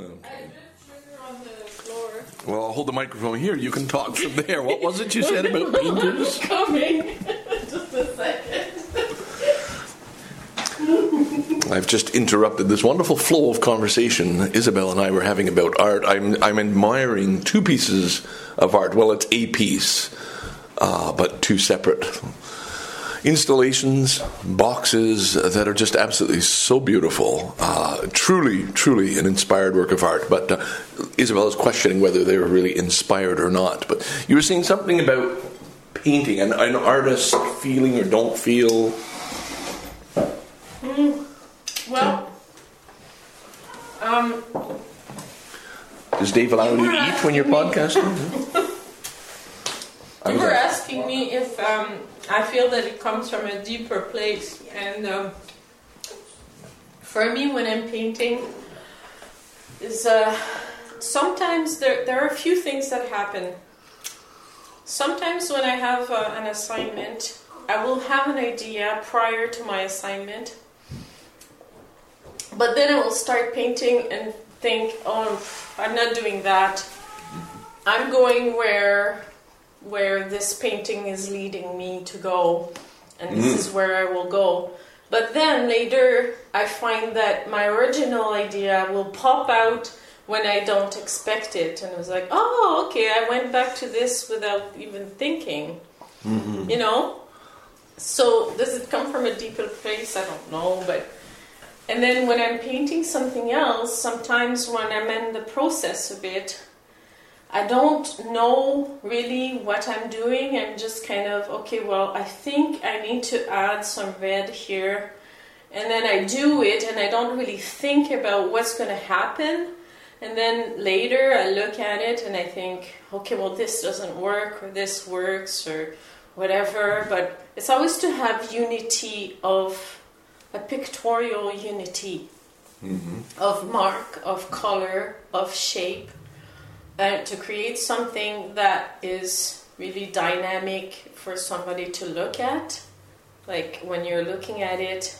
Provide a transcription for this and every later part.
Okay. On the floor. Well, I'll hold the microphone here. You can talk from there. What was it you said about painters? Coming. Just a second. I've just interrupted this wonderful flow of conversation Isabel and I were having about art. I'm admiring two pieces of art. Well, it's a piece, but two separate installations, boxes that are just absolutely so beautiful. Truly an inspired work of art. But Isabel is questioning whether they were really inspired or not. But you were saying something about painting, an artist feeling or don't feel. Well, does Dave allow you to eat when you're podcasting? You were asking me if I feel that it comes from a deeper place, and for me, when I'm painting, is sometimes there are a few things that happen. Sometimes when I have an assignment, I will have an idea prior to my assignment, but then I will start painting and think, "Oh, I'm not doing that. I'm going where this painting is leading me to go, and this is where I will go." But then later I find that my original idea will pop out when I don't expect it, and I was like, oh, okay, I went back to this without even thinking. You know? So does it come from a deeper place? I don't know, but... And then when I'm painting something else, sometimes when I'm in the process of it, I don't know really what I'm doing. I'm just kind of, okay, well, I think I need to add some red here. And then I do it, and I don't really think about what's going to happen. And then later I look at it and I think, okay, well, this doesn't work, or this works, or whatever. But it's always to have unity of, a pictorial unity of mark, of color, of shape. To create something that is really dynamic for somebody to look at. Like when you're looking at it,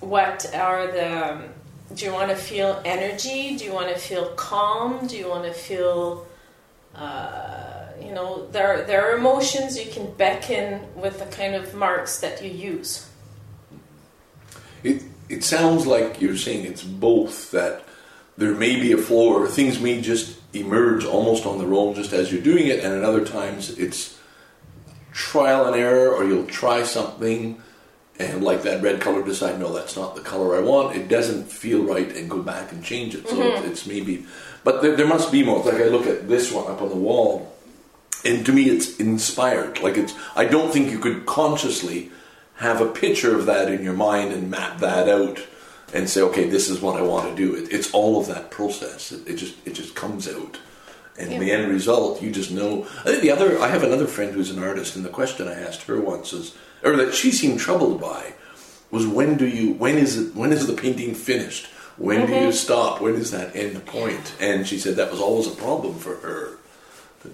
what are the... do you want to feel energy? Do you want to feel calm? Do you want to feel... you know, there are emotions you can beckon with the kind of marks that you use. It sounds like you're saying it's both, that there may be a flow, or things may just emerge almost on their own just as you're doing it, and at other times it's trial and error, or you'll try something and, like that red color, decide, no, that's not the color I want, it doesn't feel right, and go back and change it. So it's maybe... But there must be more. It's like I look at this one up on the wall, and to me it's inspired. Like it's... I don't think you could consciously have a picture of that in your mind and map that out and say, okay, this is what I want to do. It's all of that process. It just comes out. And the end result, you just know. I think I have another friend who's an artist, and the question I asked her once is, or that she seemed troubled by, was when is the painting finished? When do you stop? When is that end point? And she said that was always a problem for her.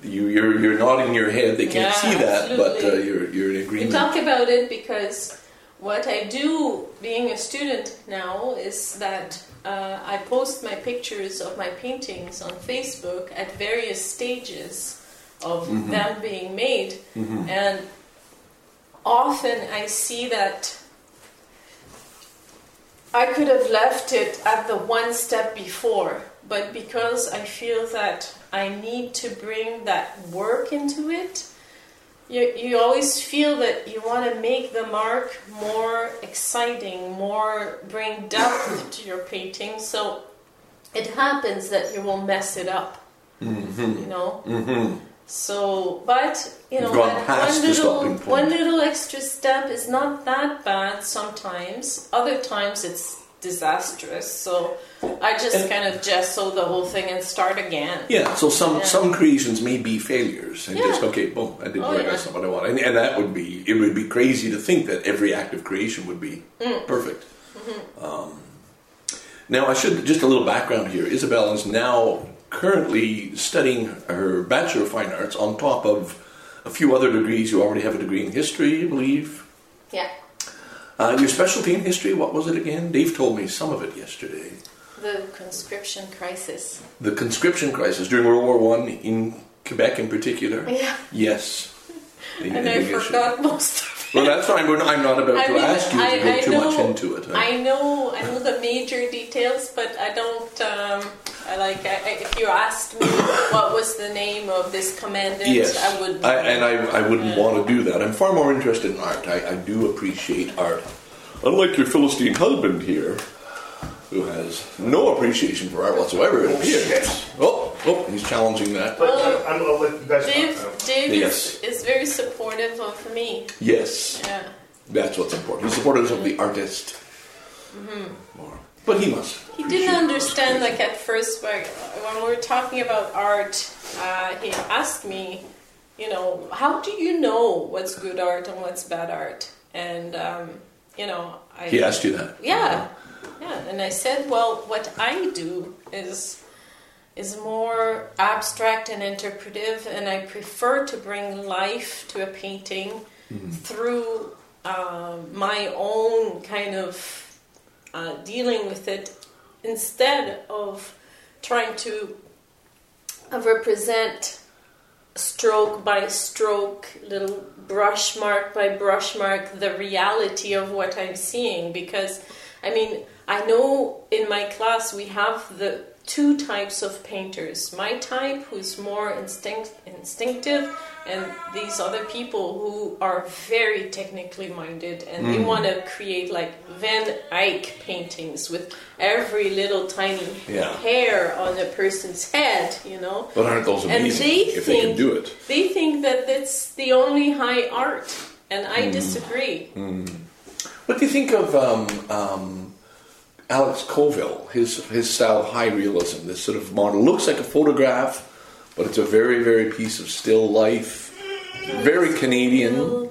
You're nodding your head. They can't see that, absolutely. But you're in agreement. We talk about it because... what I do, being a student now, is that I post my pictures of my paintings on Facebook at various stages of them being made. And often I see that I could have left it at the one step before, but because I feel that I need to bring that work into it, You always feel that you want to make the mark more exciting, more bring depth to your painting. So it happens that you will mess it up, you know. So, but you know, one little extra step is not that bad sometimes. Other times it's disastrous. So I just kind of gesso the whole thing and start again. Yeah, so some creations may be failures, and just, okay, boom, I didn't work. That's not what I want. And that would be, it would be crazy to think that every act of creation would be perfect. Now I should, just a little background here, Isabel is now currently studying her Bachelor of Fine Arts on top of a few other degrees. You already have a degree in history, I believe. Your specialty in history, what was it again? Dave told me some of it yesterday. The conscription crisis. The conscription crisis during World War I in Quebec in particular. Yeah. Yes. And I forgot most of it. Well, that's fine. I'm not about to ask you to go too much into it. I know the major details, but I don't... if you asked me what was the name of this commandant, yes, I would... I wouldn't want to do that. I'm far more interested in art. I do appreciate art. Unlike your Philistine husband here, who has no appreciation for art whatsoever, it appears. Oh, he's challenging that. But I'm going to let you guys talk. Dave is very supportive of me. Yes. Yeah. That's what's important. He's supportive of the artist. Mm-hmm. More. But he must. He didn't understand, like, at first, when we were talking about art, he asked me, how do you know what's good art and what's bad art? And, He asked you that? Yeah. Yeah, and I said, well, what I do is more abstract and interpretive, and I prefer to bring life to a painting through my own kind of dealing with it, instead of trying to represent stroke by stroke, little brush mark by brush mark, the reality of what I'm seeing. Because, I know in my class we have the two types of painters. My type, who's more instinctive, and these other people who are very technically minded, and they want to create like Van Eyck paintings with every little tiny hair on a person's head, But aren't those amazing if they can do it? They think that that's the only high art, and I disagree. Mm. What do you think of... Alex Colville, his style of high realism, this sort of model, looks like a photograph, but it's a very, very piece of still life, very Canadian.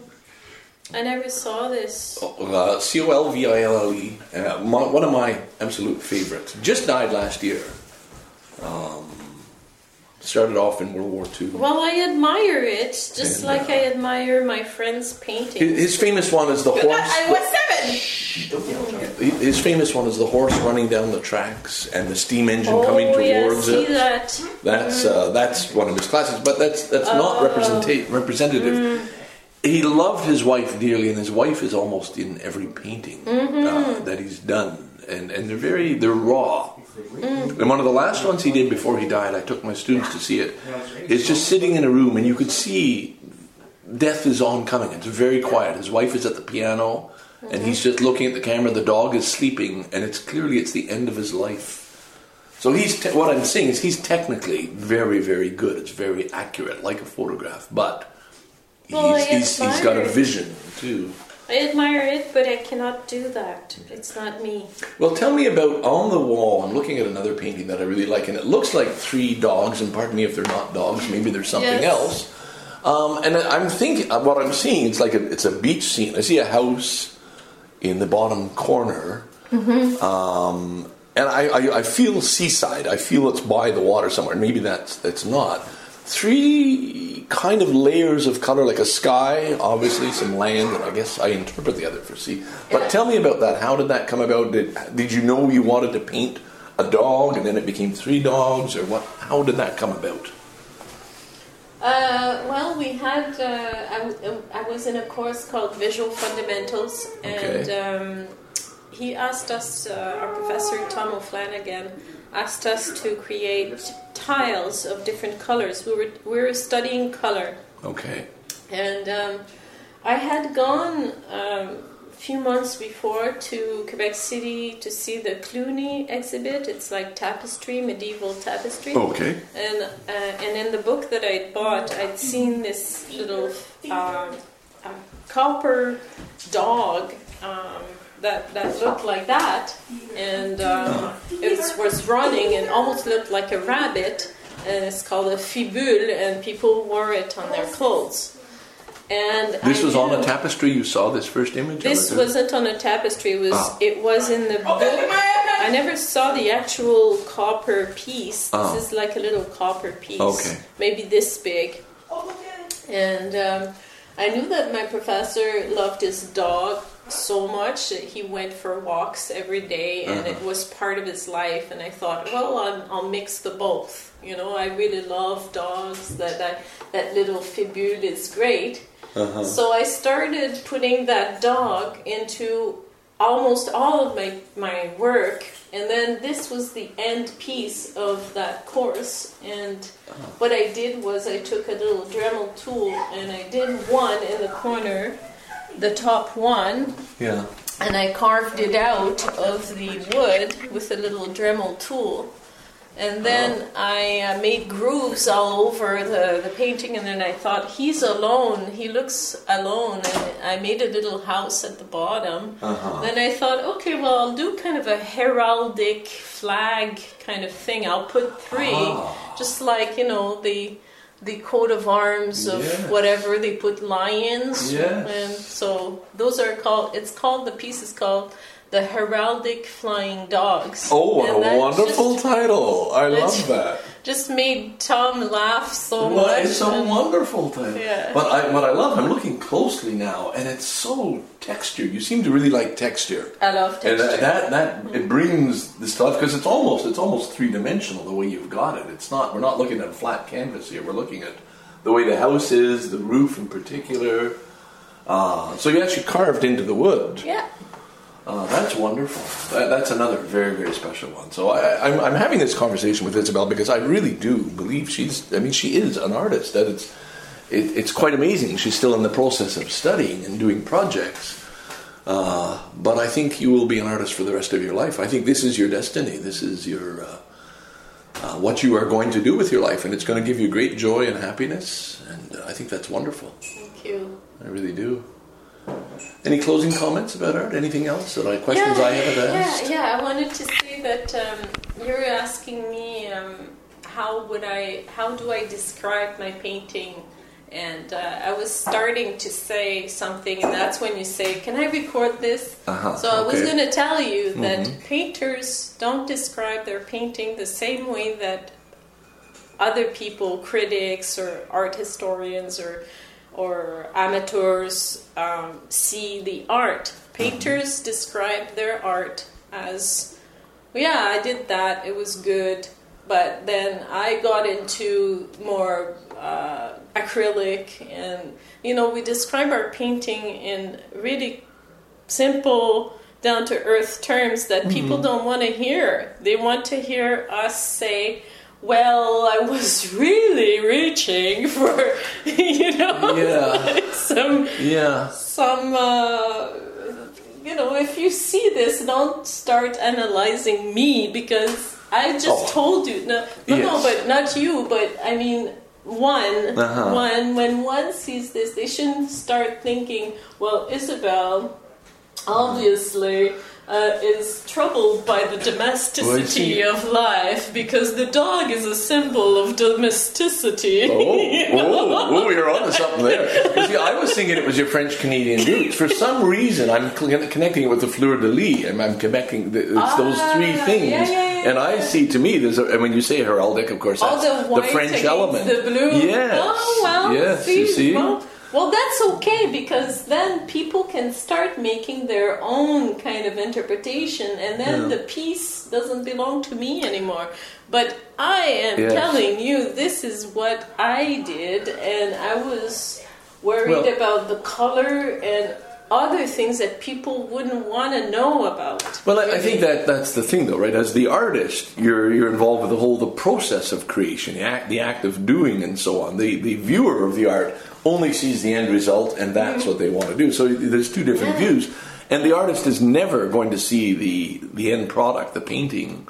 I never saw this. Colville, one of my absolute favorites. Just died last year. Started off in World War II. Well, I admire it, just like I admire my friend's paintings. His famous one is the horse... I was 7! His famous one is the horse running down the tracks and the steam engine coming towards it. That. That's one of his classics, but that's not representative. Mm. He loved his wife dearly, and his wife is almost in every painting that he's done. And they're raw. Mm. And one of the last ones he did before he died, I took my students to see it. It's just sitting in a room, and you could see death is oncoming. It's very quiet. His wife is at the piano, and he's just looking at the camera. The dog is sleeping, and it's clearly the end of his life. So what I'm saying is he's technically very, very good. It's very accurate, like a photograph. But he's got a vision, too. I admire it, but I cannot do that. It's not me. Well, tell me about On the Wall. I'm looking at another painting that I really like, and it looks like three dogs, and pardon me if they're not dogs, maybe there's something else. And I'm thinking, what I'm seeing, it's a beach scene. I see a house in the bottom corner, and I feel seaside. I feel it's by the water somewhere. Maybe that's not. Three kind of layers of color, like a sky, obviously some land, and I guess I interpret the other for sea. But tell me about that. How did that come about? Did you know you wanted to paint a dog, and then it became three dogs, or what? How did that come about? Well, we had I was in a course called Visual Fundamentals, and he asked us, our professor Tom O'Flan again, asked us to create tiles of different colors. We were studying color. Okay. And I had gone a few months before to Quebec City to see the Cluny exhibit. It's like tapestry, medieval tapestry. Okay. And in the book that I'd bought, I'd seen this little copper dog that looked like that, and it was running and almost looked like a rabbit, and it's called a fibule, and people wore it on their clothes. And this was on a tapestry. You saw this first image? This wasn't on a tapestry. It was in the book. I never saw the actual copper piece. This is like a little copper piece, maybe this big. And I knew that my professor loved his dog, so much that he went for walks every day, and it was part of his life. And I thought, well, I'll mix the both. You know, I really love dogs. That little fibule is great. So I started putting that dog into almost all of my work, and then this was the end piece of that course. And what I did was I took a little Dremel tool and I did one in the corner, the top one, and I carved it out of the wood with a little Dremel tool. And then I made grooves all over the painting, and then I thought, he's alone, he looks alone, and I made a little house at the bottom. Then I thought, okay, well, I'll do kind of a heraldic flag kind of thing. I'll put three, just like, you know, the coat of arms of whatever, they put lions. And so those are called, the piece is called The Heraldic Flying Dogs. Oh, what a wonderful title. I love that. Just made Tom laugh so much. It's a wonderful title. Yeah. But what I love, I'm looking closely now, and it's so textured. You seem to really like texture. I love texture. And it brings the stuff, because it's almost three-dimensional the way you've got it. It's not, we're not looking at a flat canvas here. We're looking at the way the house is, the roof in particular. So you actually carved into the wood. Yeah. That's wonderful. That's another very, very special one. So I'm having this conversation with Isabel because I really do believe she is an artist. That it's quite amazing. She's still in the process of studying and doing projects. But I think you will be an artist for the rest of your life. I think this is your destiny. This is your what you are going to do with your life, and it's going to give you great joy and happiness. And I think that's wonderful. Thank you. I really do. Any closing comments about art? Anything else? Questions I haven't asked? Yeah, I wanted to say that you're asking me how do I describe my painting? And I was starting to say something, and that's when you say, can I record this? I was going to tell you that painters don't describe their painting the same way that other people, critics or art historians or amateurs see the art. Painters describe their art as, I did that, it was good, but then I got into more acrylic, and, we describe our painting in really simple, down-to-earth terms that people don't want to hear. They want to hear us say, well, I was really reaching for, if you see this, don't start analyzing me, because I just told you, but not you, but I mean, when one sees this, they shouldn't start thinking, well, Isabel, obviously, is troubled by the domesticity of life, because the dog is a symbol of domesticity. You're on to something there. I was thinking it was your French-Canadian roots. For some reason, I'm connecting it with the fleur-de-lis, and I'm connecting those three things. And I see, to me, when you say heraldic, of course, that's the French element. The blue. Yes. Oh, well, yes, see, you see? Well, that's okay, because then people can start making their own kind of interpretation, and then the piece doesn't belong to me anymore. But I am telling you, this is what I did, and I was worried about the color and other things that people wouldn't want to know about. Well, I think that's the thing, though, right? As the artist, you're involved with the process of creation, the act of doing, and so on. The viewer of the art only sees the end result, and that's what they want to do. So there's two different views, and the artist is never going to see the end product, the painting,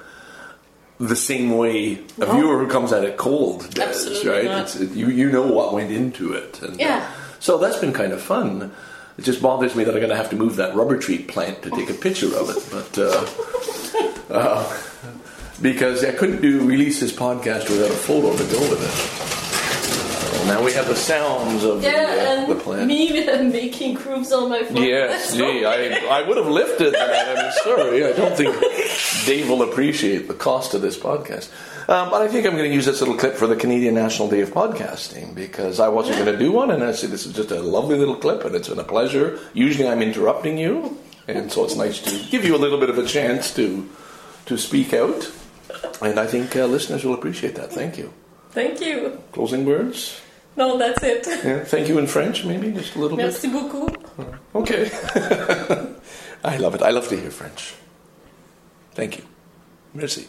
the same way a viewer who comes at it cold does. Absolutely right? Not. You know what went into it, and so that's been kind of fun. It just bothers me that I'm going to have to move that rubber tree plant to take a picture of it, but because I couldn't release this podcast without a photo to go with it. Now we have the sounds of the plant. Me making grooves on my phone. Yes, gee, I would have lifted that. I'm sorry. I don't think Dave will appreciate the cost of this podcast. But I think I'm going to use this little clip for the Canadian National Day of Podcasting, because I wasn't going to do one, and I said, this is just a lovely little clip, and it's been a pleasure. Usually I'm interrupting you, and so it's nice to give you a little bit of a chance to speak out. And I think listeners will appreciate that. Thank you. Thank you. Closing words? No, that's it. Yeah, thank you in French, maybe, just a little bit. Merci beaucoup. Okay. I love it. I love to hear French. Thank you. Merci.